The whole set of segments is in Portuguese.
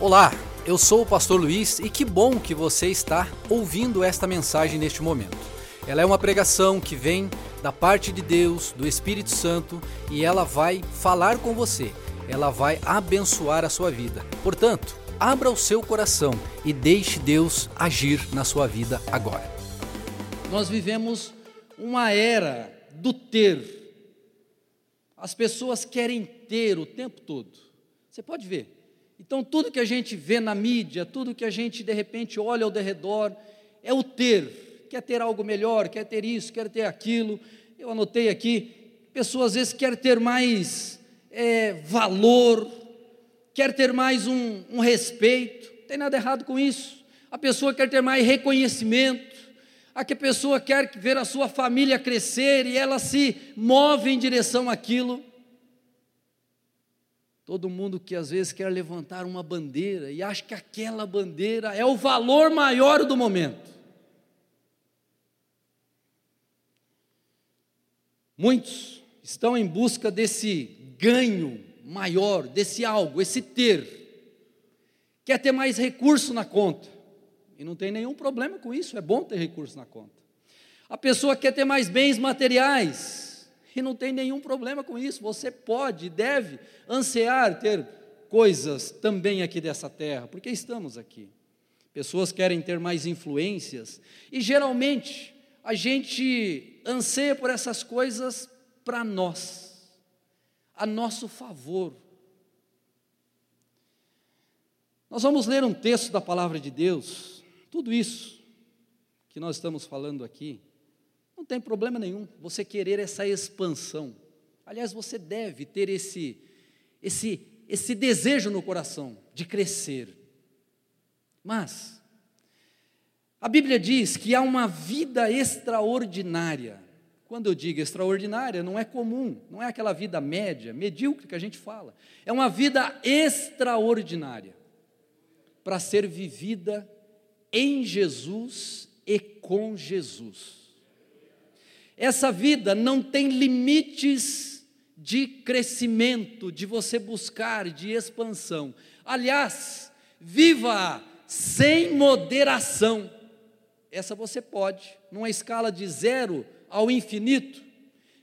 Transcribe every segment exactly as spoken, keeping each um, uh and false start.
Olá, eu sou o Pastor Luiz e que bom que você está ouvindo esta mensagem neste momento. Ela é uma pregação que vem da parte de Deus, do Espírito Santo, e ela vai falar com você, ela vai abençoar a sua vida. Portanto, abra o seu coração e deixe Deus agir na sua vida agora. Nós vivemos uma era do ter. As pessoas querem ter o tempo todo. Você pode ver. Então, tudo que a gente vê na mídia, tudo que a gente, de repente, olha ao redor, é o ter. Quer ter algo melhor, quer ter isso, quer ter aquilo. Eu anotei aqui, pessoas às vezes querem ter mais é, valor, quer ter mais um, um respeito. Não tem nada errado com isso. A pessoa quer ter mais reconhecimento. A que a pessoa quer ver a sua família crescer e ela se move em direção àquilo. Todo mundo que às vezes quer levantar uma bandeira e acha que aquela bandeira é o valor maior do momento. Muitos estão em busca desse ganho maior, desse algo, esse ter. Quer ter mais recurso na conta. E não tem nenhum problema com isso, é bom ter recurso na conta. A pessoa quer ter mais bens materiais. E não tem nenhum problema com isso, você pode e deve ansiar ter coisas também aqui dessa terra, porque estamos aqui. Pessoas querem ter mais influências, e geralmente a gente anseia por essas coisas para nós, a nosso favor. Nós vamos ler um texto da palavra de Deus. Tudo isso que nós estamos falando aqui, não tem problema nenhum você querer essa expansão. Aliás, você deve ter esse, esse, esse desejo no coração de crescer. Mas a Bíblia diz que há uma vida extraordinária. Quando eu digo extraordinária, não é comum, não é aquela vida média, medíocre que a gente fala. É uma vida extraordinária para ser vivida em Jesus e com Jesus. Essa vida não tem limites de crescimento, de você buscar, de expansão. Aliás, viva sem moderação. Essa você pode, numa escala de zero ao infinito.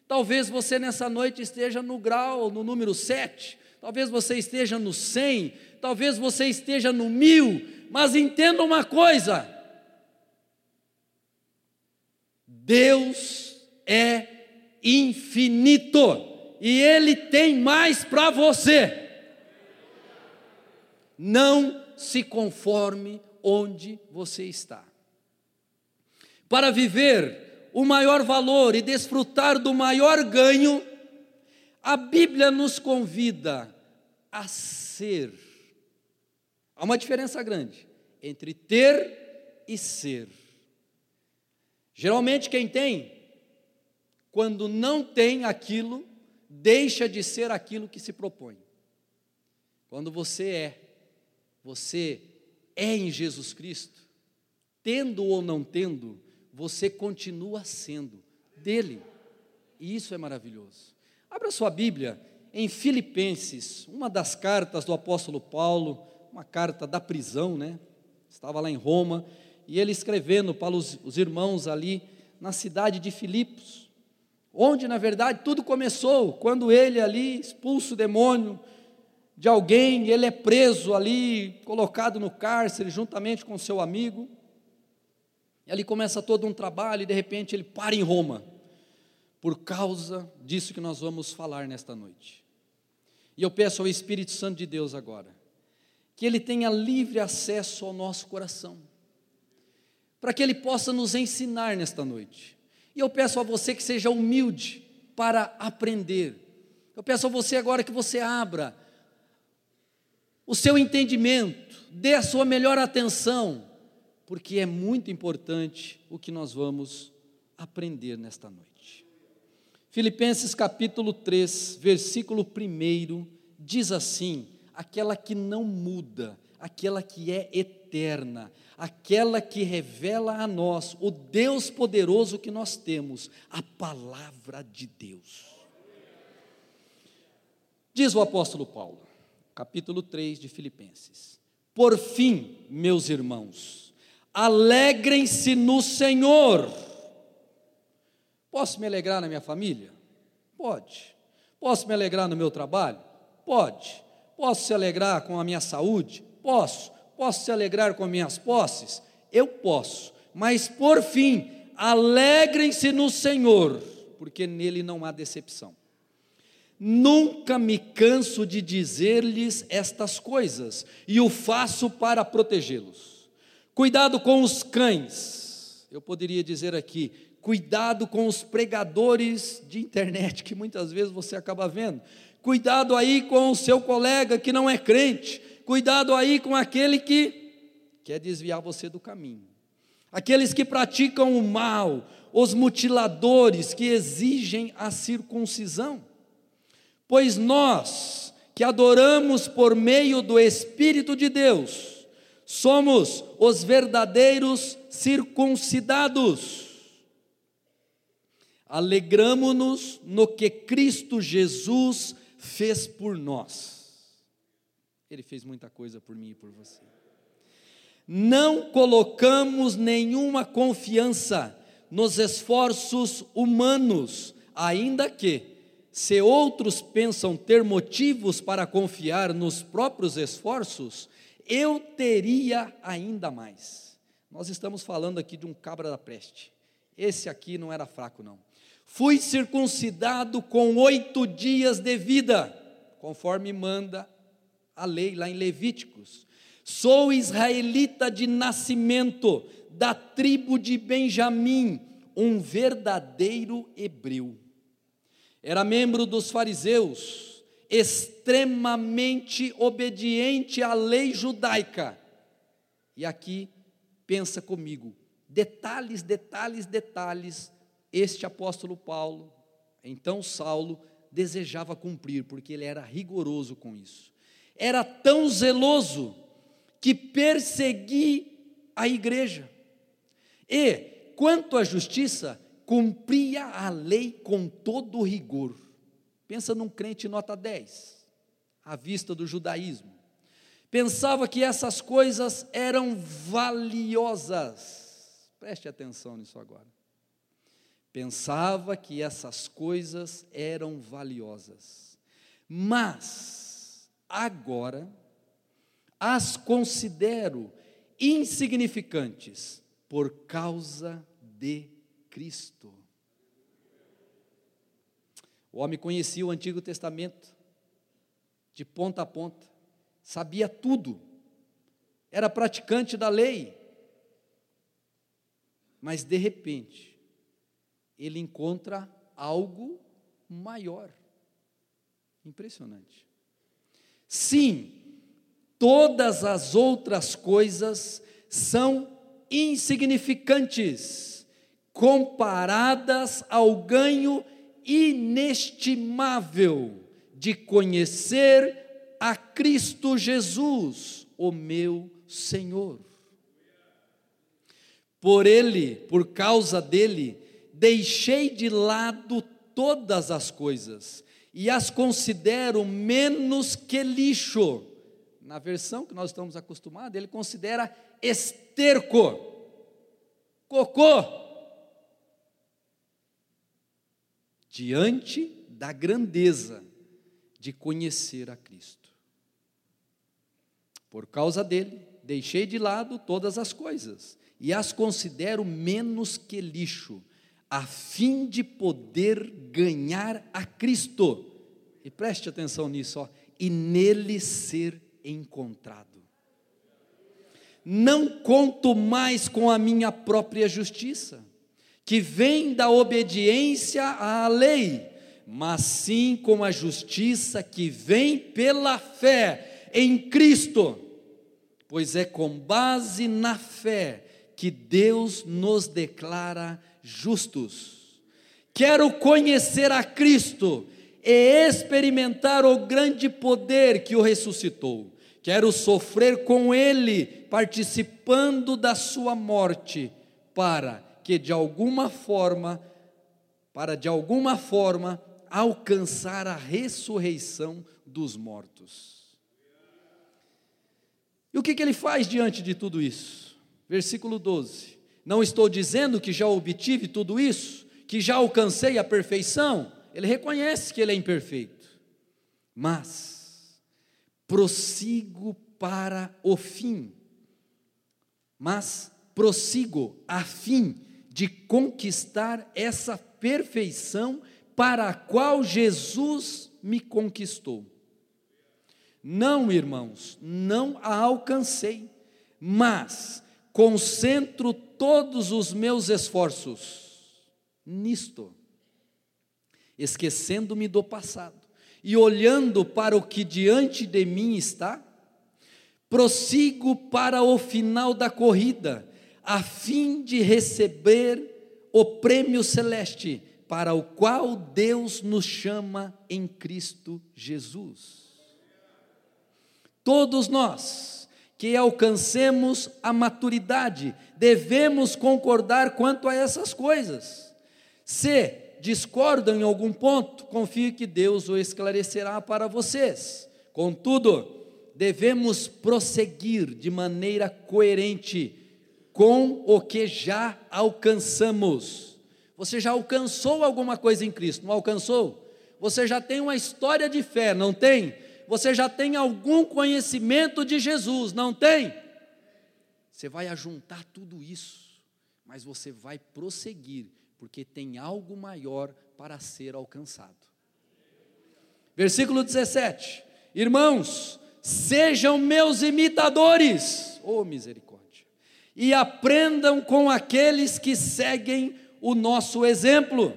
Talvez você nessa noite esteja no grau, no número sete, talvez você esteja no cem, talvez você esteja no mil, mas entenda uma coisa: Deus é infinito, e Ele tem mais para você. Não se conforme onde você está. Para viver o maior valor e desfrutar do maior ganho, a Bíblia nos convida a ser. Há uma diferença grande entre ter e ser. Geralmente quem tem, quando não tem aquilo, deixa de ser aquilo que se propõe. Quando você é, você é em Jesus Cristo, tendo ou não tendo, você continua sendo dele. E isso é maravilhoso. Abra sua Bíblia em Filipenses, uma das cartas do apóstolo Paulo, uma carta da prisão, né? Estava lá em Roma, e ele escrevendo para os, os irmãos ali na cidade de Filipos, onde, na verdade, tudo começou, quando ele ali expulsa o demônio de alguém, ele é preso ali, colocado no cárcere, juntamente com seu amigo, e ali começa todo um trabalho, e de repente ele para em Roma, por causa disso que nós vamos falar nesta noite. E eu peço ao Espírito Santo de Deus agora, que ele tenha livre acesso ao nosso coração, para que ele possa nos ensinar nesta noite. E eu peço a você que seja humilde para aprender. Eu peço a você agora que você abra o seu entendimento, dê a sua melhor atenção, porque é muito importante o que nós vamos aprender nesta noite. Filipenses capítulo três, versículo um, diz assim: aquela que não muda, aquela que é eterna, aquela que revela a nós o Deus poderoso que nós temos, a palavra de Deus. Diz o apóstolo Paulo, capítulo três de Filipenses: Por fim, meus irmãos, alegrem-se no Senhor. Posso me alegrar na minha família? Pode. Posso me alegrar no meu trabalho? Pode. Posso se alegrar com a minha saúde? Posso. Posso se alegrar com minhas posses? Eu posso. Mas por fim, alegrem-se no Senhor, porque nele não há decepção. Nunca me canso de dizer-lhes estas coisas, e o faço para protegê-los. Cuidado com os cães, eu poderia dizer aqui, cuidado com os pregadores de internet, que muitas vezes você acaba vendo, cuidado aí com o seu colega que não é crente, cuidado aí com aquele que quer desviar você do caminho, aqueles que praticam o mal, os mutiladores que exigem a circuncisão. Pois nós, que adoramos por meio do Espírito de Deus, somos os verdadeiros circuncidados. Alegramo-nos no que Cristo Jesus fez por nós. Ele fez muita coisa por mim e por você. Não colocamos nenhuma confiança nos esforços humanos, ainda que, se outros pensam ter motivos para confiar nos próprios esforços, eu teria ainda mais. Nós estamos falando aqui de um cabra da peste. Esse aqui não era fraco, não. Fui circuncidado com oito dias de vida, conforme manda a lei lá em Levíticos. Sou israelita de nascimento, da tribo de Benjamim, um verdadeiro hebreu. Era membro dos fariseus, extremamente obediente à lei judaica. E aqui, pensa comigo, detalhes, detalhes, detalhes, este apóstolo Paulo, então Saulo, desejava cumprir, porque ele era rigoroso com isso. Era tão zeloso que perseguia a igreja. E, quanto à justiça, cumpria a lei com todo rigor. Pensa num crente nota dez, à vista do judaísmo. Pensava que essas coisas eram valiosas. Preste atenção nisso agora. Pensava que essas coisas eram valiosas, mas agora as considero insignificantes por causa de Cristo. O homem conhecia o Antigo Testamento de ponta a ponta, sabia tudo, era praticante da lei, mas de repente ele encontra algo maior. Impressionante. Sim, todas as outras coisas são insignificantes comparadas ao ganho inestimável de conhecer a Cristo Jesus, o meu Senhor. Por Ele, por causa dEle, deixei de lado todas as coisas, e as considero menos que lixo. Na versão que nós estamos acostumados, ele considera esterco, cocô, diante da grandeza de conhecer a Cristo. Por causa dele, deixei de lado todas as coisas, e as considero menos que lixo, a fim de poder ganhar a Cristo, e preste atenção nisso, ó, e nele ser encontrado. Não conto mais com a minha própria justiça, que vem da obediência à lei, mas sim com a justiça que vem pela fé em Cristo, pois é com base na fé que Deus nos declara justos. Quero conhecer a Cristo e experimentar o grande poder que o ressuscitou. Quero sofrer com Ele, participando da sua morte, para que de alguma forma, para de alguma forma, alcançar a ressurreição dos mortos. E o que, que ele faz diante de tudo isso? Versículo doze. Não estou dizendo que já obtive tudo isso, que já alcancei a perfeição. Ele reconhece que ele é imperfeito. Mas prossigo para o fim. Mas prossigo a fim de conquistar essa perfeição para a qual Jesus me conquistou. Não, irmãos, não a alcancei, mas concentro todos os meus esforços nisto, esquecendo-me do passado e olhando para o que diante de mim está, prossigo para o final da corrida, a fim de receber o prêmio celeste, para o qual Deus nos chama em Cristo Jesus. Todos nós que alcancemos a maturidade, devemos concordar quanto a essas coisas. Se discordam em algum ponto, confie que Deus o esclarecerá para vocês. Contudo, devemos prosseguir de maneira coerente com o que já alcançamos. Você já alcançou alguma coisa em Cristo, não alcançou? Você já tem uma história de fé, não tem? Você já tem algum conhecimento de Jesus, não tem? Você vai ajuntar tudo isso, mas você vai prosseguir, porque tem algo maior para ser alcançado. Versículo dezessete. Irmãos, sejam meus imitadores, oh misericórdia, e aprendam com aqueles que seguem o nosso exemplo,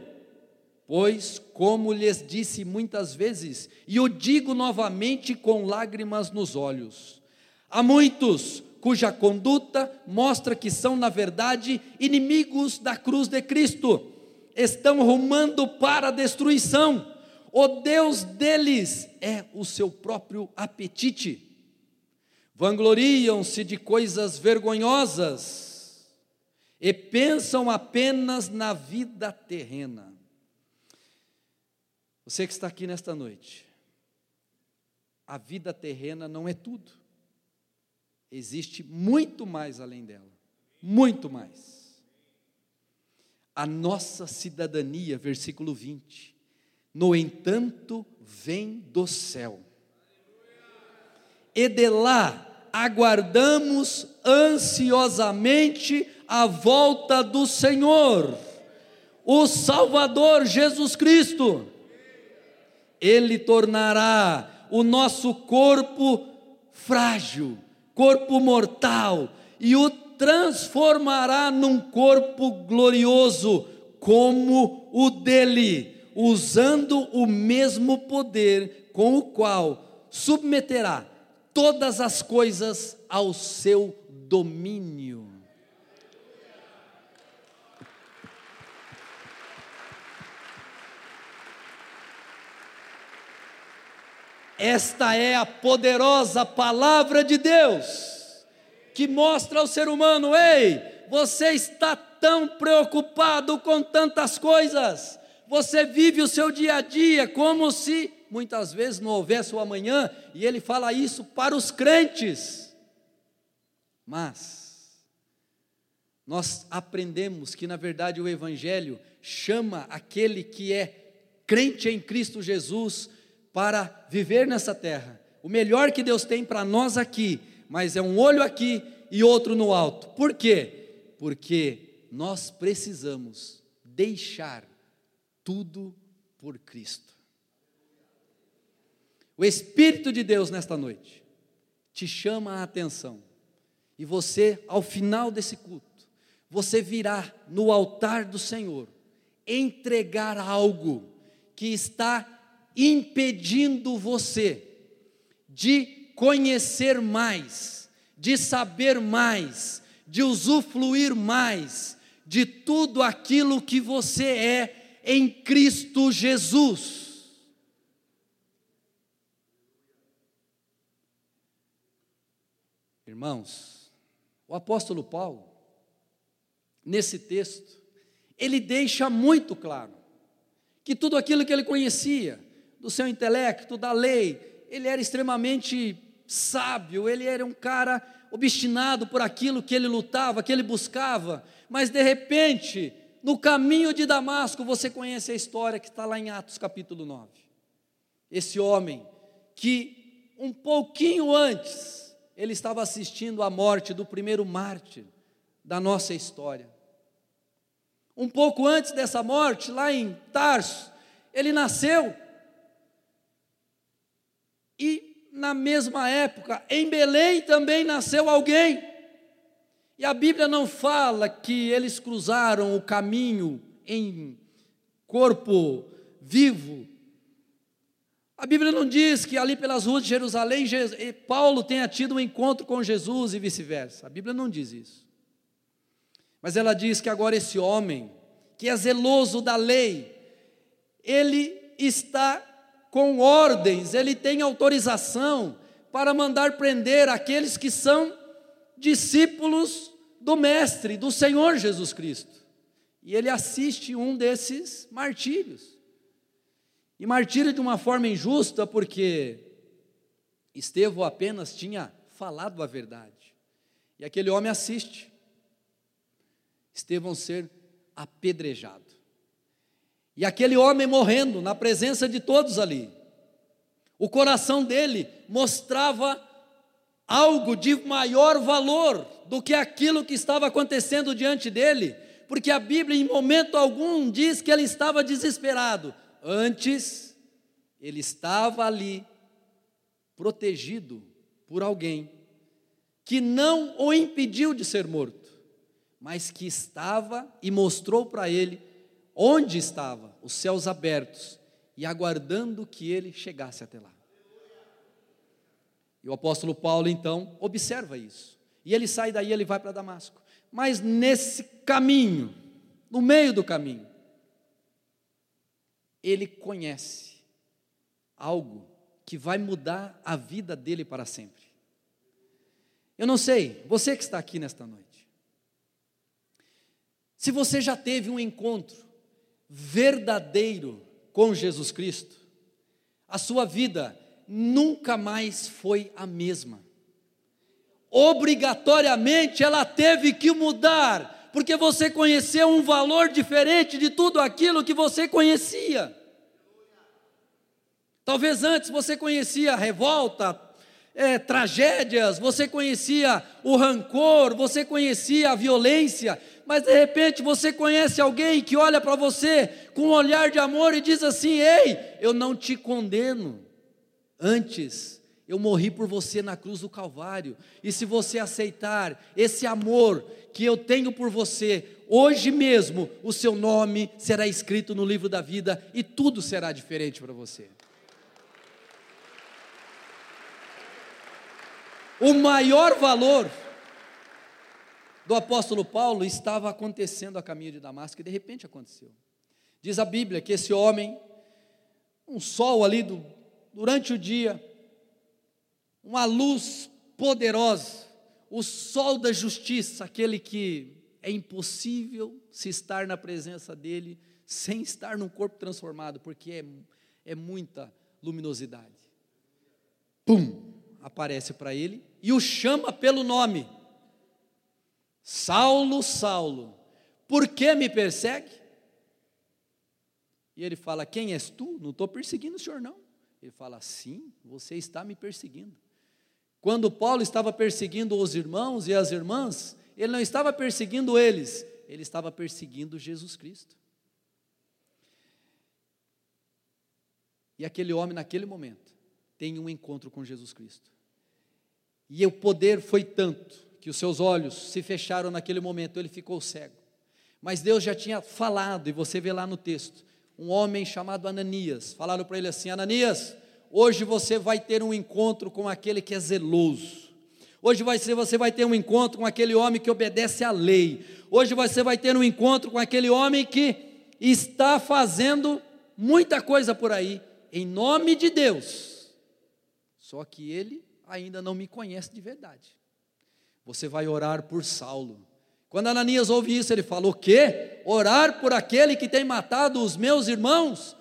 pois, como lhes disse muitas vezes, e o digo novamente com lágrimas nos olhos, há muitos cuja conduta mostra que são, na verdade, inimigos da cruz de Cristo, estão rumando para a destruição, o Deus deles é o seu próprio apetite. Vangloriam-se de coisas vergonhosas e pensam apenas na vida terrena. Você que está aqui nesta noite, a vida terrena não é tudo. Existe muito mais além dela, muito mais. A nossa cidadania, versículo vinte, no entanto, vem do céu. E de lá aguardamos ansiosamente a volta do Senhor, o Salvador Jesus Cristo. Ele tornará o nosso corpo frágil, corpo mortal, e o transformará num corpo glorioso, como o dele, usando o mesmo poder com o qual submeterá todas as coisas ao seu domínio. Esta é a poderosa palavra de Deus, que mostra ao ser humano: ei, você está tão preocupado com tantas coisas, você vive o seu dia a dia como se muitas vezes não houvesse o amanhã, e ele fala isso para os crentes. Mas nós aprendemos que, na verdade, o Evangelho chama aquele que é crente em Cristo Jesus para viver nessa terra o melhor que Deus tem para nós aqui, mas é um olho aqui e outro no alto. Por quê? Porque nós precisamos deixar tudo por Cristo. O Espírito de Deus nesta noite te chama a atenção, e você, ao final desse culto, você virá no altar do Senhor entregar algo que está impedindo você de conhecer mais, de saber mais, de usufruir mais de tudo aquilo que você é em Cristo Jesus. Irmãos, o apóstolo Paulo, nesse texto, ele deixa muito claro que tudo aquilo que ele conhecia, do seu intelecto, da lei, ele era extremamente sábio, ele era um cara obstinado por aquilo que ele lutava, que ele buscava, mas de repente, no caminho de Damasco, você conhece a história que está lá em Atos capítulo nove, esse homem que um pouquinho antes, ele estava assistindo à morte do primeiro mártir da nossa história, um pouco antes dessa morte, lá em Tarso, ele nasceu, e na mesma época, em Belém também nasceu alguém, e a Bíblia não fala que eles cruzaram o caminho em corpo vivo, a Bíblia não diz que ali pelas ruas de Jerusalém, Paulo tenha tido um encontro com Jesus e vice-versa, a Bíblia não diz isso, mas ela diz que agora esse homem, que é zeloso da lei, ele está com ordens, ele tem autorização para mandar prender aqueles que são discípulos do Mestre, do Senhor Jesus Cristo, e ele assiste um desses martírios, e martírio de uma forma injusta, porque Estevão apenas tinha falado a verdade, e aquele homem assiste Estevão ser apedrejado, e aquele homem morrendo na presença de todos ali, o coração dele mostrava algo de maior valor do que aquilo que estava acontecendo diante dele, porque a Bíblia em momento algum diz que ele estava desesperado, antes ele estava ali protegido por alguém, que não o impediu de ser morto, mas que estava e mostrou para ele onde estava, os céus abertos, e aguardando que ele chegasse até lá. E o apóstolo Paulo então observa isso, e ele sai daí, ele vai para Damasco, mas nesse caminho, no meio do caminho, ele conhece algo que vai mudar a vida dele para sempre. Eu não sei, você que está aqui nesta noite, se você já teve um encontro verdadeiro com Jesus Cristo, a sua vida nunca mais foi a mesma, obrigatoriamente ela teve que mudar, porque você conheceu um valor diferente de tudo aquilo que você conhecia, talvez antes você conhecia revolta, É, tragédias, você conhecia o rancor, você conhecia a violência, mas de repente você conhece alguém que olha para você com um olhar de amor e diz assim, ei, eu não te condeno, antes eu morri por você na cruz do Calvário, e se você aceitar esse amor que eu tenho por você, hoje mesmo o seu nome será escrito no livro da vida e tudo será diferente para você. O maior valor do apóstolo Paulo estava acontecendo a caminho de Damasco, e de repente aconteceu. Diz a Bíblia que esse homem, um sol ali do, durante o dia, uma luz poderosa, o sol da justiça, aquele que é impossível se estar na presença dele, sem estar num corpo transformado, porque é, é muita luminosidade. Pum! Aparece para ele e o chama pelo nome, Saulo, Saulo, por que me persegue? E ele fala, quem és tu? Não estou perseguindo o senhor não. Ele fala, sim, você está me perseguindo. Quando Paulo estava perseguindo os irmãos e as irmãs, ele não estava perseguindo eles, ele estava perseguindo Jesus Cristo. E aquele homem naquele momento, tem um encontro com Jesus Cristo, e o poder foi tanto, que os seus olhos se fecharam naquele momento, ele ficou cego, mas Deus já tinha falado, e você vê lá no texto, um homem chamado Ananias, falaram para ele assim, Ananias, hoje você vai ter um encontro com aquele que é zeloso, hoje vai ser, você vai ter um encontro com aquele homem que obedece à lei, hoje você vai ter um encontro com aquele homem que está fazendo muita coisa por aí, em nome de Deus, só que ele ainda não me conhece de verdade, você vai orar por Saulo. Quando Ananias ouve isso, ele fala, o quê? Orar por aquele que tem matado os meus irmãos?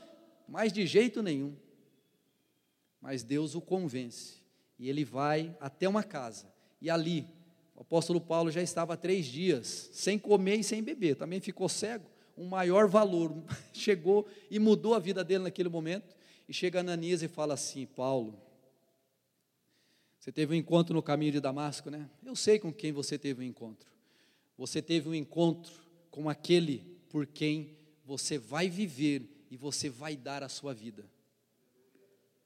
Mas de jeito nenhum, mas Deus o convence, e ele vai até uma casa, e ali, o apóstolo Paulo já estava há três dias, sem comer e sem beber, também ficou cego, um maior valor, chegou e mudou a vida dele naquele momento, e chega Ananias e fala assim: Paulo, você teve um encontro no caminho de Damasco, né? Eu sei com quem você teve um encontro, você teve um encontro com aquele por quem você vai viver, e você vai dar a sua vida,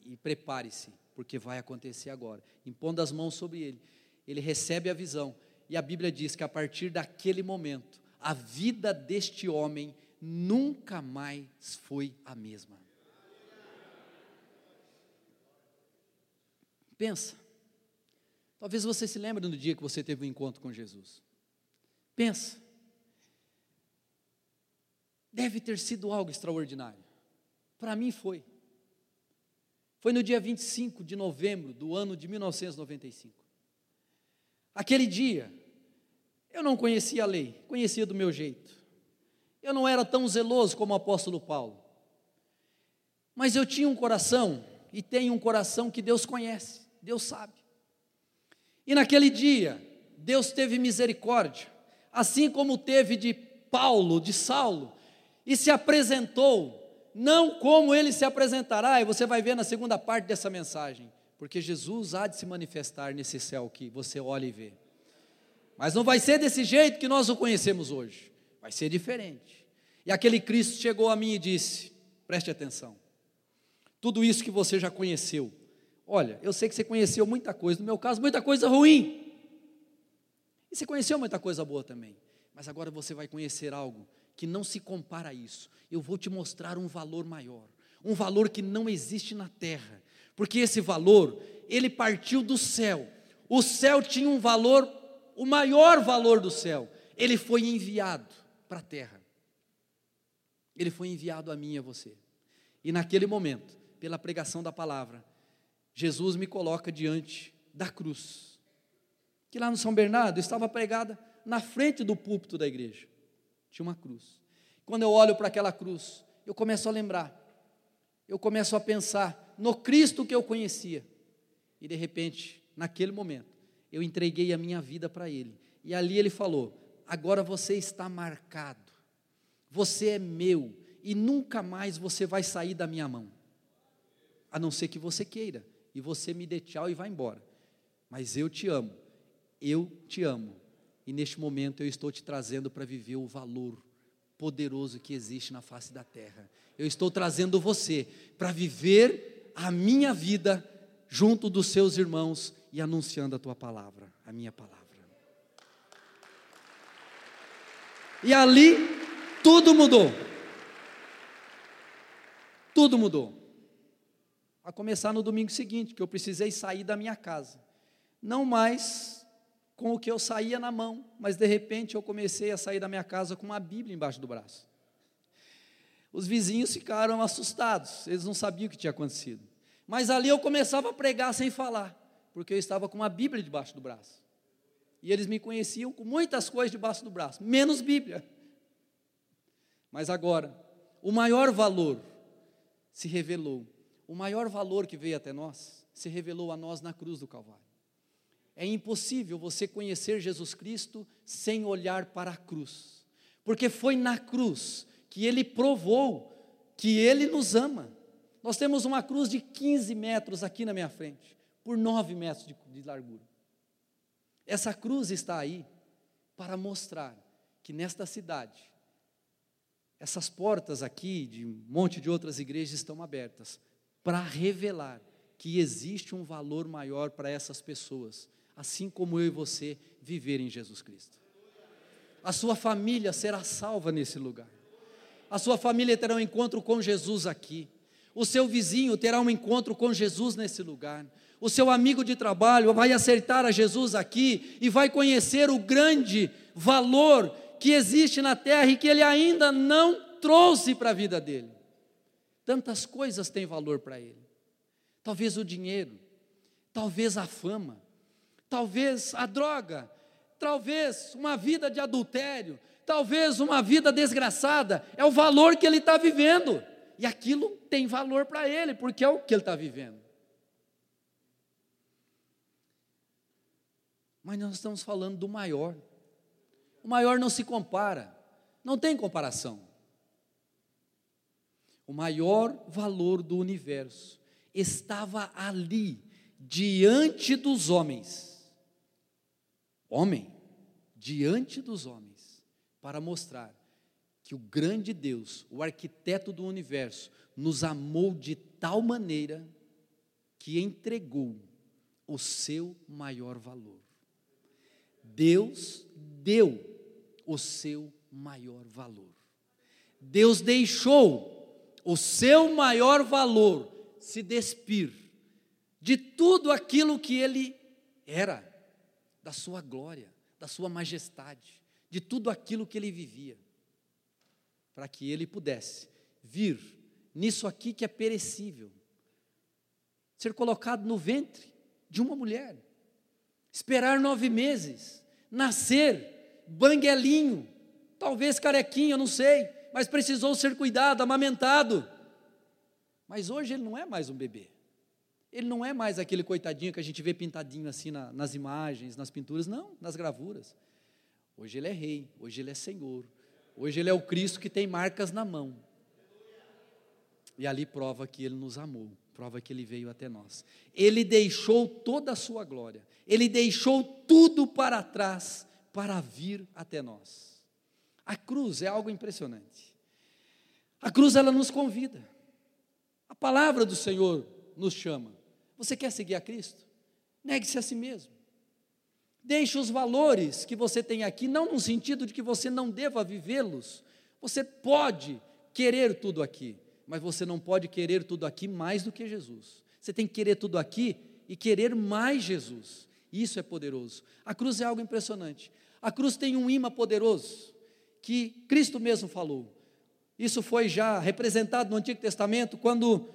e prepare-se, porque vai acontecer agora. Impondo as mãos sobre ele, ele recebe a visão, e a Bíblia diz que a partir daquele momento, a vida deste homem nunca mais foi a mesma. Pensa, talvez você se lembre do dia que você teve um encontro com Jesus, pensa, deve ter sido algo extraordinário, para mim foi, foi no dia vinte e cinco de novembro do ano de mil novecentos e noventa e cinco, aquele dia, eu não conhecia a lei, conhecia do meu jeito, eu não era tão zeloso como o apóstolo Paulo, mas eu tinha um coração, e tenho um coração que Deus conhece, Deus sabe, e naquele dia, Deus teve misericórdia, assim como teve de Paulo, de Saulo, e se apresentou, não como ele se apresentará, e você vai ver na segunda parte dessa mensagem, porque Jesus há de se manifestar nesse céu que você olha e vê, mas não vai ser desse jeito que nós o conhecemos hoje, vai ser diferente, e aquele Cristo chegou a mim e disse, preste atenção, tudo isso que você já conheceu, olha, eu sei que você conheceu muita coisa, no meu caso muita coisa ruim, e você conheceu muita coisa boa também, mas agora você vai conhecer algo que não se compara a isso, eu vou te mostrar um valor maior, um valor que não existe na terra, porque esse valor, ele partiu do céu, o céu tinha um valor, o maior valor do céu, ele foi enviado para a terra, ele foi enviado a mim e a você, e naquele momento, pela pregação da palavra, Jesus me coloca diante da cruz, que lá no São Bernardo, estava pregada na frente do púlpito da igreja, tinha uma cruz, quando eu olho para aquela cruz, eu começo a lembrar, eu começo a pensar no Cristo que eu conhecia, e de repente, naquele momento, eu entreguei a minha vida para Ele, e ali Ele falou, agora você está marcado, você é meu, e nunca mais você vai sair da minha mão, a não ser que você queira, e você me dê tchau e vá embora, mas eu te amo, eu te amo, e neste momento eu estou te trazendo para viver o valor poderoso que existe na face da terra, eu estou trazendo você para viver a minha vida, junto dos seus irmãos, e anunciando a tua palavra, a minha palavra, e ali, tudo mudou, tudo mudou, a começar no domingo seguinte, que eu precisei sair da minha casa, não mais com o que eu saía na mão, mas de repente eu comecei a sair da minha casa com uma Bíblia embaixo do braço, os vizinhos ficaram assustados, eles não sabiam o que tinha acontecido, mas ali eu começava a pregar sem falar, porque eu estava com uma Bíblia debaixo do braço, e eles me conheciam com muitas coisas debaixo do braço, menos Bíblia, mas agora, o maior valor se revelou, o maior valor que veio até nós, se revelou a nós na cruz do Calvário, é impossível você conhecer Jesus Cristo sem olhar para a cruz, porque foi na cruz que Ele provou que Ele nos ama, nós temos uma cruz de quinze metros aqui na minha frente, por nove metros de, de largura, essa cruz está aí para mostrar que nesta cidade, essas portas aqui de um monte de outras igrejas estão abertas, para revelar que existe um valor maior para essas pessoas, assim como eu e você viverem em Jesus Cristo, a sua família será salva nesse lugar, a sua família terá um encontro com Jesus aqui, o seu vizinho terá um encontro com Jesus nesse lugar, o seu amigo de trabalho vai acertar a Jesus aqui, e vai conhecer o grande valor que existe na terra, e que ele ainda não trouxe para a vida dele, tantas coisas têm valor para ele, talvez o dinheiro, talvez a fama, talvez a droga, talvez uma vida de adultério, talvez uma vida desgraçada, é o valor que ele está vivendo, e aquilo tem valor para ele, porque é o que ele está vivendo, Mas nós estamos falando do maior. O maior não se compara, não tem comparação. O maior valor do universo estava ali, diante dos homens. Homem, diante dos homens, para mostrar que o grande Deus, o arquiteto do universo, nos amou de tal maneira que entregou o seu maior valor. Deus deu o seu maior valor. Deus deixou o seu maior valor se despir de tudo aquilo que ele era, da sua glória, da sua majestade, de tudo aquilo que ele vivia, para que ele pudesse vir nisso aqui que é perecível, ser colocado no ventre de uma mulher, esperar nove meses, nascer, banguelinho, talvez carequinho, eu não sei, mas precisou ser cuidado, amamentado. Mas hoje ele não é mais um bebê, ele não é mais aquele coitadinho que a gente vê pintadinho assim na, nas imagens, nas pinturas, não, nas gravuras. Hoje ele é rei, hoje ele é senhor, hoje ele é o Cristo que tem marcas na mão. E ali prova que ele nos amou, prova que ele veio até nós. Ele deixou toda a sua glória, ele deixou tudo para trás para vir até nós. A cruz é algo impressionante. A cruz, ela nos convida. A palavra do Senhor nos chama. Você quer seguir a Cristo? Negue-se a si mesmo. Deixe os valores que você tem aqui, não no sentido de que você não deva vivê-los. Você pode querer tudo aqui, mas você não pode querer tudo aqui mais do que Jesus. Você tem que querer tudo aqui e querer mais Jesus. Isso é poderoso. A cruz é algo impressionante. A cruz tem um imã poderoso, que Cristo mesmo falou. Isso foi já representado no Antigo Testamento, quando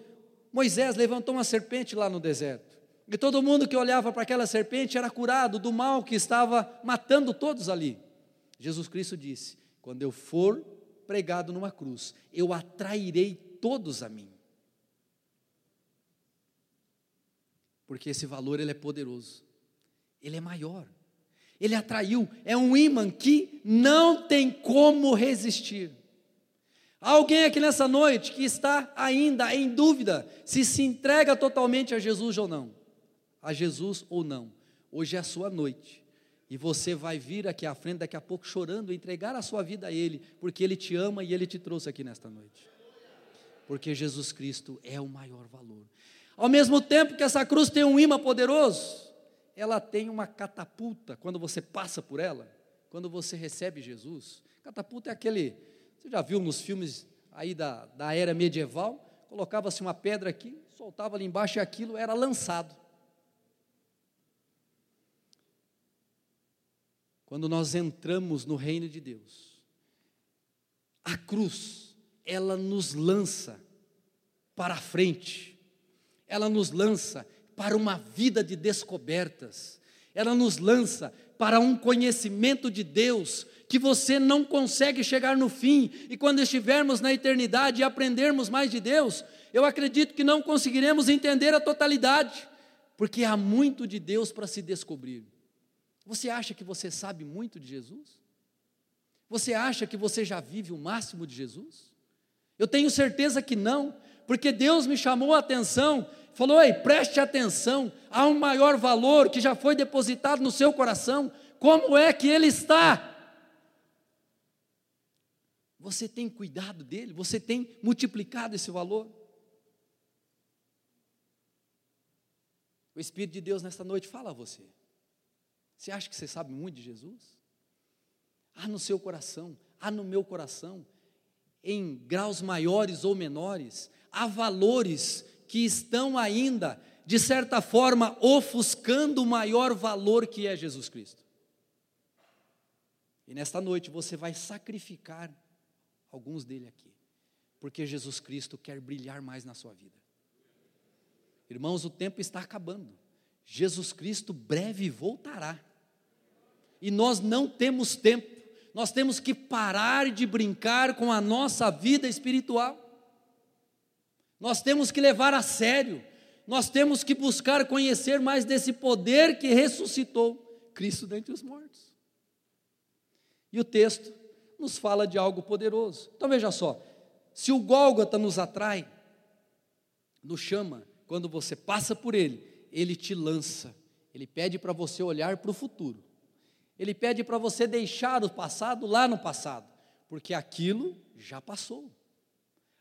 Moisés levantou uma serpente lá no deserto, e todo mundo que olhava para aquela serpente era curado do mal que estava matando todos ali. Jesus Cristo disse: quando eu for pregado numa cruz, eu atrairei todos a mim, porque esse valor, ele é poderoso, ele é maior, ele atraiu, é um ímã que não tem como resistir. Há alguém aqui nessa noite que está ainda em dúvida, se se entrega totalmente a Jesus ou não, a Jesus ou não, hoje é a sua noite, e você vai vir aqui à frente daqui a pouco chorando, entregar a sua vida a Ele, porque Ele te ama e Ele te trouxe aqui nesta noite, porque Jesus Cristo é o maior valor. Ao mesmo tempo que essa cruz tem um imã poderoso, ela tem uma catapulta. Quando você passa por ela, quando você recebe Jesus, catapulta é aquele, você já viu nos filmes aí da, da era medieval, colocava-se uma pedra aqui, soltava ali embaixo e aquilo era lançado. Quando nós entramos no reino de Deus, a cruz, ela nos lança para a frente, ela nos lança para uma vida de descobertas, ela nos lança para um conhecimento de Deus, que você não consegue chegar no fim, e quando estivermos na eternidade e aprendermos mais de Deus, eu acredito que não conseguiremos entender a totalidade, porque há muito de Deus para se descobrir. Você acha que você sabe muito de Jesus? Você acha que você já vive o máximo de Jesus? Eu tenho certeza que não, porque Deus me chamou a atenção, falou: ei, preste atenção, há um maior valor que já foi depositado no seu coração, como é que ele está? Você tem cuidado dele? Você tem multiplicado esse valor? O Espírito de Deus nesta noite fala a você: você acha que você sabe muito de Jesus? Há no seu coração, há no meu coração, em graus maiores ou menores, há valores que estão ainda, de certa forma, ofuscando o maior valor que é Jesus Cristo. E nesta noite você vai sacrificar alguns dele aqui, porque Jesus Cristo quer brilhar mais na sua vida. Irmãos, o tempo está acabando. Jesus Cristo breve voltará, e nós não temos tempo. Nós temos que parar de brincar com a nossa vida espiritual. Nós temos que levar a sério. Nós temos que buscar conhecer mais desse poder que ressuscitou Cristo dentre os mortos. E o texto nos fala de algo poderoso. Então veja só, se o Gólgota nos atrai, nos chama, quando você passa por ele, ele te lança, ele pede para você olhar para o futuro, ele pede para você deixar o passado lá no passado, porque aquilo já passou.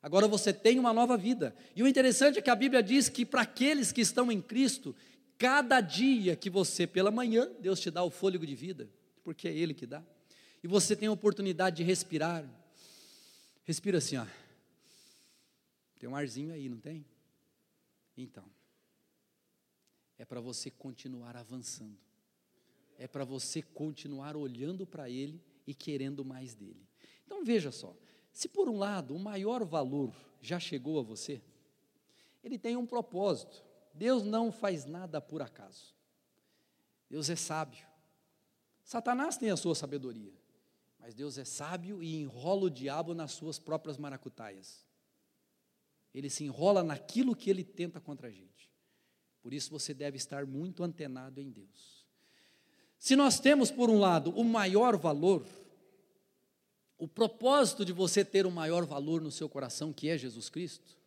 Agora você tem uma nova vida. E o interessante é que a Bíblia diz que para aqueles que estão em Cristo, cada dia que você, pela manhã, Deus te dá o fôlego de vida, porque é Ele que dá. E você tem a oportunidade de respirar. Respira assim, ó. Tem um arzinho aí, não tem? Então, é para você continuar avançando. É para você continuar olhando para Ele e querendo mais dEle. Então veja só. Se por um lado o maior valor já chegou a você, ele tem um propósito. Deus não faz nada por acaso. Deus é sábio. Satanás tem a sua sabedoria, mas Deus é sábio e enrola o diabo nas suas próprias maracutaias. Ele se enrola naquilo que ele tenta contra a gente. Por isso você deve estar muito antenado em Deus. Se nós temos por um lado o maior valor, o propósito de você ter o maior valor no seu coração, que é Jesus Cristo,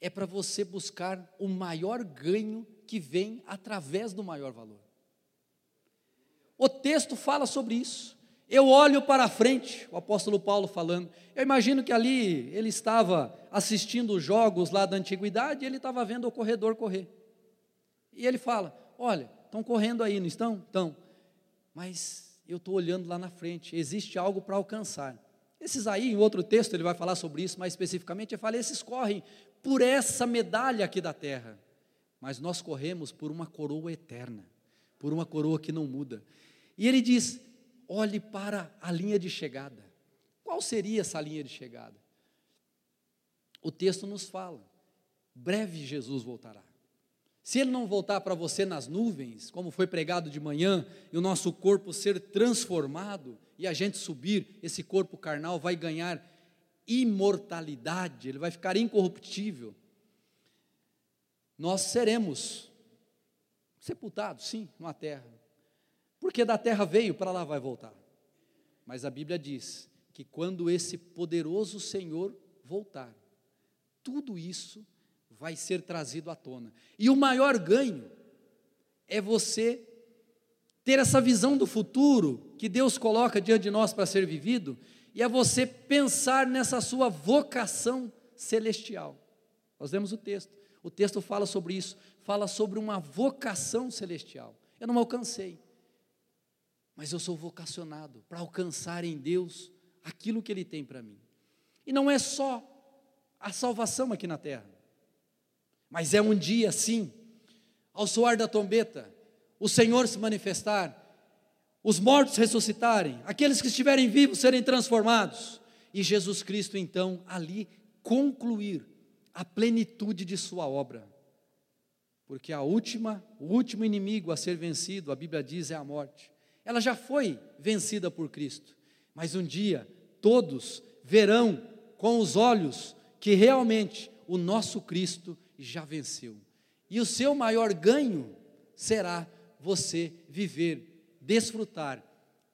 é para você buscar o maior ganho que vem através do maior valor. O texto fala sobre isso. Eu olho para a frente, o apóstolo Paulo falando. Eu imagino que ali ele estava assistindo os jogos lá da antiguidade, e ele estava vendo o corredor correr. E ele fala, olha, estão correndo aí, não estão? Estão. Mas eu estou olhando lá na frente, existe algo para alcançar. Esses aí, em outro texto, ele vai falar sobre isso mais especificamente, ele fala, esses correm por essa medalha aqui da terra, mas nós corremos por uma coroa eterna, por uma coroa que não muda. E ele diz, olhe para a linha de chegada. Qual seria essa linha de chegada? O texto nos fala, breve Jesus voltará. Se Ele não voltar para você nas nuvens, como foi pregado de manhã, e o nosso corpo ser transformado, e a gente subir, esse corpo carnal vai ganhar imortalidade, ele vai ficar incorruptível. Nós seremos sepultados, sim, na terra, porque da terra veio, para lá vai voltar. Mas a Bíblia diz que quando esse poderoso Senhor voltar, tudo isso vai ser trazido à tona. E o maior ganho é você ter essa visão do futuro que Deus coloca diante de nós para ser vivido, e é você pensar nessa sua vocação celestial. Nós lemos o texto. O texto fala sobre isso, fala sobre uma vocação celestial. Eu não alcancei, mas eu sou vocacionado para alcançar em Deus aquilo que Ele tem para mim. E não é só a salvação aqui na terra, mas é um dia sim, ao soar da trombeta, o Senhor se manifestar, os mortos ressuscitarem, aqueles que estiverem vivos serem transformados, e Jesus Cristo então ali concluir a plenitude de sua obra, porque a última, o último inimigo a ser vencido, a Bíblia diz, é a morte. Ela já foi vencida por Cristo, mas um dia todos verão com os olhos que realmente o nosso Cristo já venceu. E o seu maior ganho será você viver, desfrutar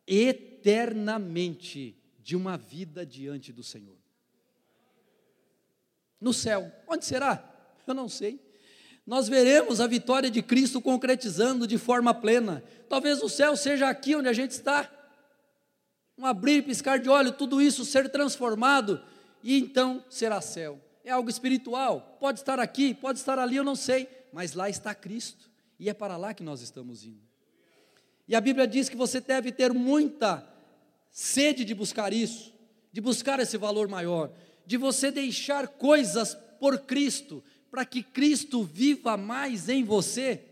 eternamente de uma vida diante do Senhor. No céu, onde será? Eu não sei. Nós veremos a vitória de Cristo concretizando de forma plena. Talvez o céu seja aqui onde a gente está. Um abrir e piscar de olho, tudo isso ser transformado, e então será céu. É algo espiritual, pode estar aqui, pode estar ali, eu não sei, mas lá está Cristo, e é para lá que nós estamos indo. E a Bíblia diz que você deve ter muita sede de buscar isso, de buscar esse valor maior, de você deixar coisas por Cristo, para que Cristo viva mais em você,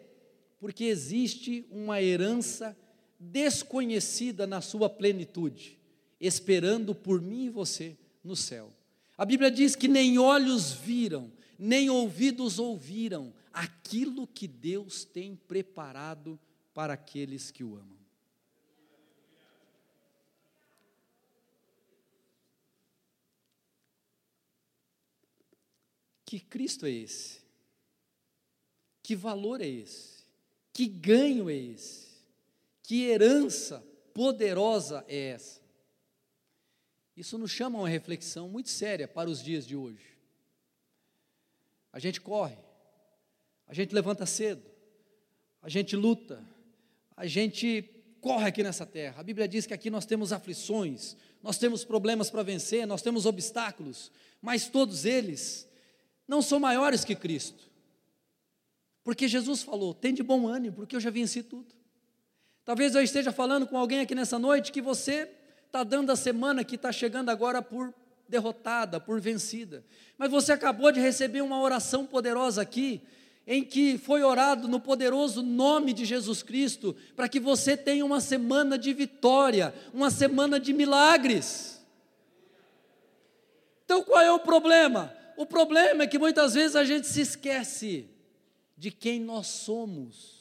porque existe uma herança desconhecida na sua plenitude, esperando por mim e você no céu. A Bíblia diz que nem olhos viram, nem ouvidos ouviram aquilo que Deus tem preparado para aqueles que o amam. Que Cristo é esse? Que valor é esse? Que ganho é esse? Que herança poderosa é essa? Isso nos chama a uma reflexão muito séria para os dias de hoje. A gente corre, a gente levanta cedo, a gente luta, a gente corre aqui nessa terra. A Bíblia diz que aqui nós temos aflições, nós temos problemas para vencer, nós temos obstáculos, mas todos eles não são maiores que Cristo. Porque Jesus falou, tem de bom ânimo, porque eu já venci tudo. Talvez eu esteja falando com alguém aqui nessa noite que você está dando a semana que está chegando agora por derrotada, por vencida, mas você acabou de receber uma oração poderosa aqui, em que foi orado no poderoso nome de Jesus Cristo, para que você tenha uma semana de vitória, uma semana de milagres. Então qual é o problema? O problema é que muitas vezes a gente se esquece de quem nós somos,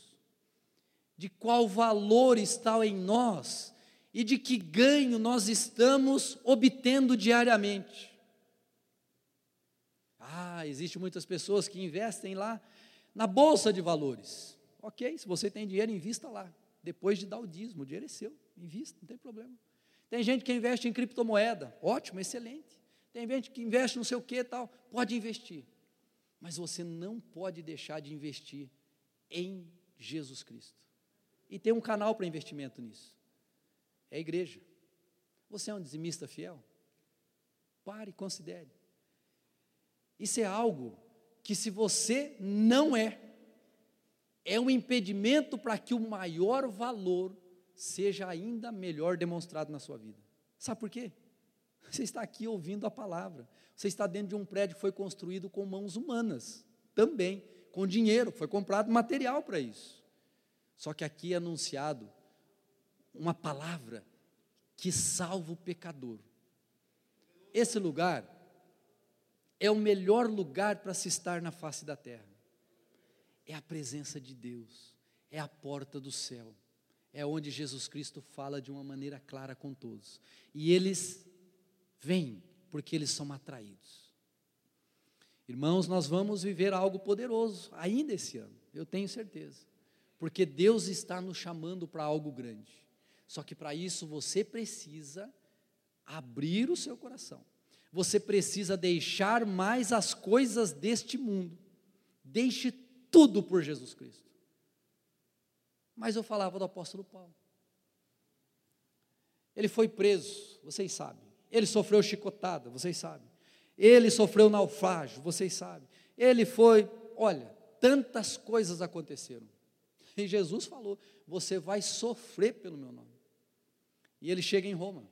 de qual valor está em nós, e de que ganho nós estamos obtendo diariamente. Ah, existem muitas pessoas que investem lá na bolsa de valores. Ok, se você tem dinheiro, invista lá, depois de dar o dízimo, o dinheiro é seu, invista, não tem problema. Tem gente que investe em criptomoeda, ótimo, excelente. Tem gente que investe não sei o que e tal, pode investir, mas você não pode deixar de investir em Jesus Cristo. E tem um canal para investimento nisso. É a igreja. Você é um dizimista fiel? Pare e considere. Isso é algo que, se você não é, é um impedimento para que o maior valor seja ainda melhor demonstrado na sua vida. Sabe por quê? Você está aqui ouvindo a palavra. Você está dentro de um prédio que foi construído com mãos humanas, também, com dinheiro, foi comprado material para isso. Só que aqui é anunciado uma palavra que salva o pecador. Esse lugar é o melhor lugar para se estar na face da terra. É a presença de Deus, é a porta do céu, é onde Jesus Cristo fala de uma maneira clara com todos. E eles vêm, porque eles são atraídos. Irmãos, nós vamos viver algo poderoso ainda esse ano, eu tenho certeza, porque Deus está nos chamando para algo grande. Só que para isso você precisa abrir o seu coração, você precisa deixar mais as coisas deste mundo, deixe tudo por Jesus Cristo. Mas eu falava do apóstolo Paulo, ele foi preso, vocês sabem, ele sofreu chicotada, vocês sabem, ele sofreu naufrágio, vocês sabem, ele foi, olha, tantas coisas aconteceram, e Jesus falou, você vai sofrer pelo meu nome. E ele chega em Roma,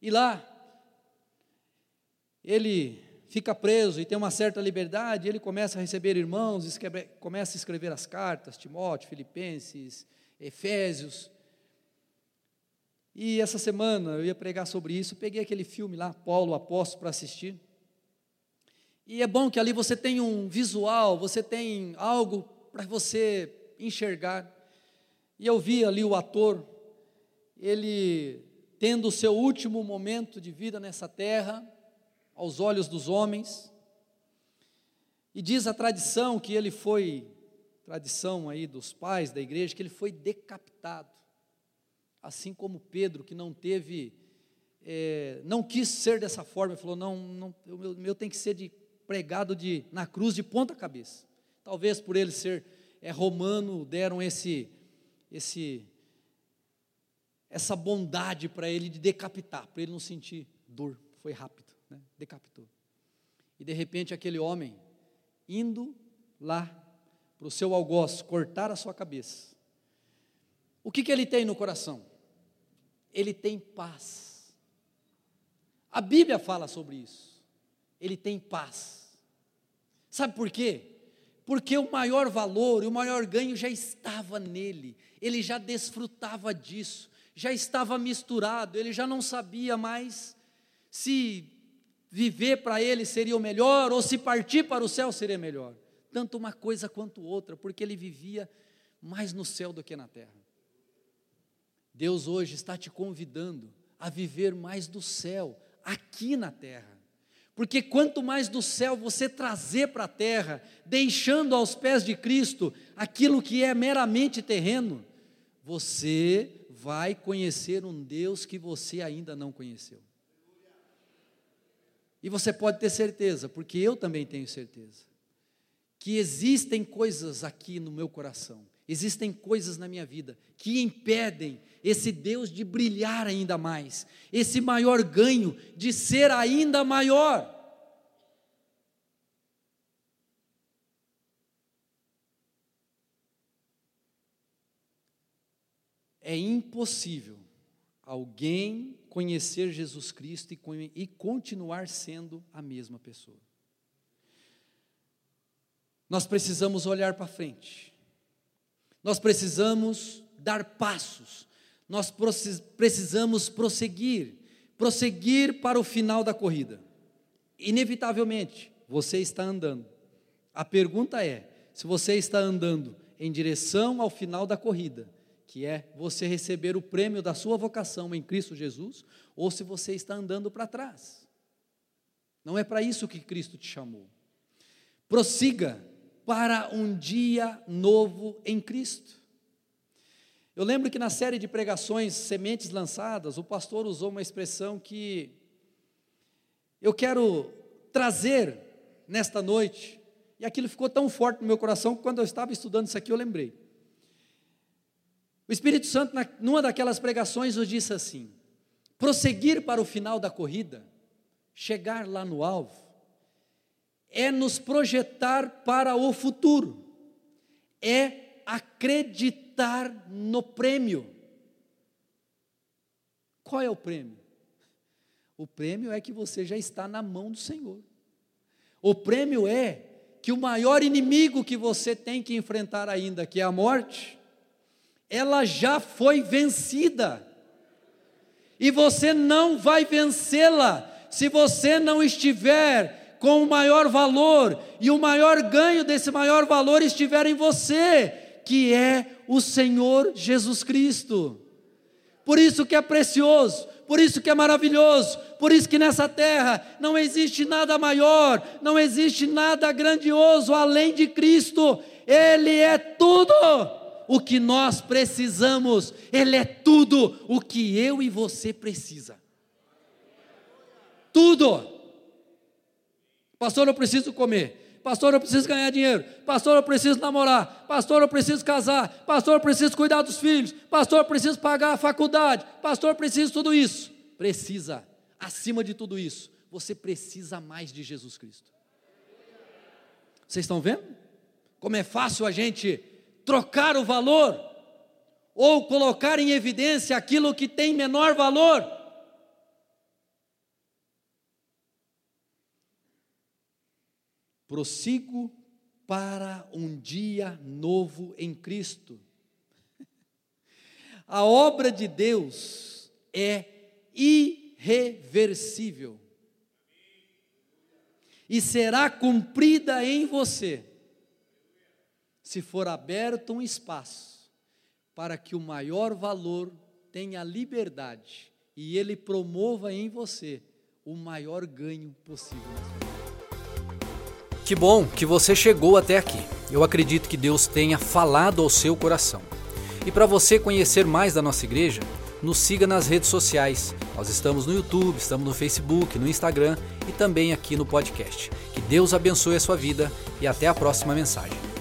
e lá, ele fica preso e tem uma certa liberdade, ele começa a receber irmãos, escreve, começa a escrever as cartas, Timóteo, Filipenses, Efésios. E essa semana eu ia pregar sobre isso, peguei aquele filme lá, Paulo, Apóstolo, para assistir, e é bom que ali você tem um visual, você tem algo para você enxergar. E eu vi ali o ator, ele tendo o seu último momento de vida nessa terra, aos olhos dos homens, e diz a tradição que ele foi, tradição aí dos pais da igreja, que ele foi decapitado, assim como Pedro, que não teve, é, não quis ser dessa forma, ele falou, não, não eu, eu tenho que ser de, pregado de, na cruz de ponta cabeça, talvez por ele ser é, romano, deram esse... Esse, essa bondade para ele de decapitar, para ele não sentir dor, foi rápido, né? Decapitou, e de repente aquele homem, indo lá para o seu algoz, cortar a sua cabeça, o que que ele tem no coração? Ele tem paz, a Bíblia fala sobre isso, ele tem paz, sabe por quê? Porque o maior valor e o maior ganho já estava nele, ele já desfrutava disso, já estava misturado, ele já não sabia mais se viver para ele seria o melhor, ou se partir para o céu seria melhor, tanto uma coisa quanto outra, porque ele vivia mais no céu do que na terra. Deus hoje está te convidando a viver mais do céu, aqui na terra, porque quanto mais do céu você trazer para a terra, deixando aos pés de Cristo aquilo que é meramente terreno, você vai conhecer um Deus que você ainda não conheceu. E você pode ter certeza, porque eu também tenho certeza, que existem coisas aqui no meu coração, existem coisas na minha vida que impedem esse Deus de brilhar ainda mais, esse maior ganho de ser ainda maior. É impossível alguém conhecer Jesus Cristo e continuar sendo a mesma pessoa. Nós precisamos olhar para frente. Nós precisamos dar passos. Nós precisamos prosseguir. Prosseguir para o final da corrida. Inevitavelmente, você está andando. A pergunta é, se você está andando em direção ao final da corrida, que é você receber o prêmio da sua vocação em Cristo Jesus, ou se você está andando para trás. Não é para isso que Cristo te chamou. Prossiga para um dia novo em Cristo. Eu lembro que na série de pregações Sementes Lançadas, o pastor usou uma expressão que eu quero trazer nesta noite, e aquilo ficou tão forte no meu coração que quando eu estava estudando isso aqui eu lembrei. O Espírito Santo, numa daquelas pregações, nos disse assim: prosseguir para o final da corrida, chegar lá no alvo, é nos projetar para o futuro, é acreditar no prêmio. Qual é o prêmio? O prêmio é que você já está na mão do Senhor. O prêmio é que o maior inimigo que você tem que enfrentar ainda, que é a morte, ela já foi vencida, e você não vai vencê-la, se você não estiver com o maior valor, e o maior ganho desse maior valor estiver em você, que é o Senhor Jesus Cristo. Por isso que é precioso, por isso que é maravilhoso, por isso que nessa terra não existe nada maior, não existe nada grandioso além de Cristo. Ele é tudo o que nós precisamos, Ele é tudo o que eu e você precisa, tudo. Pastor, eu preciso comer, pastor, eu preciso ganhar dinheiro, pastor, eu preciso namorar, pastor, eu preciso casar, pastor, eu preciso cuidar dos filhos, pastor, eu preciso pagar a faculdade, pastor, eu preciso tudo isso. Precisa, acima de tudo isso, você precisa mais de Jesus Cristo. Vocês estão vendo como é fácil a gente trocar o valor, ou colocar em evidência aquilo que tem menor valor? Prossigo para um dia novo em Cristo. A obra de Deus é irreversível, e será cumprida em você, se for aberto um espaço para que o maior valor tenha liberdade e ele promova em você o maior ganho possível. Que bom que você chegou até aqui. Eu acredito que Deus tenha falado ao seu coração. E para você conhecer mais da nossa igreja, nos siga nas redes sociais. Nós estamos no YouTube, estamos no Facebook, no Instagram e também aqui no podcast. Que Deus abençoe a sua vida e até a próxima mensagem.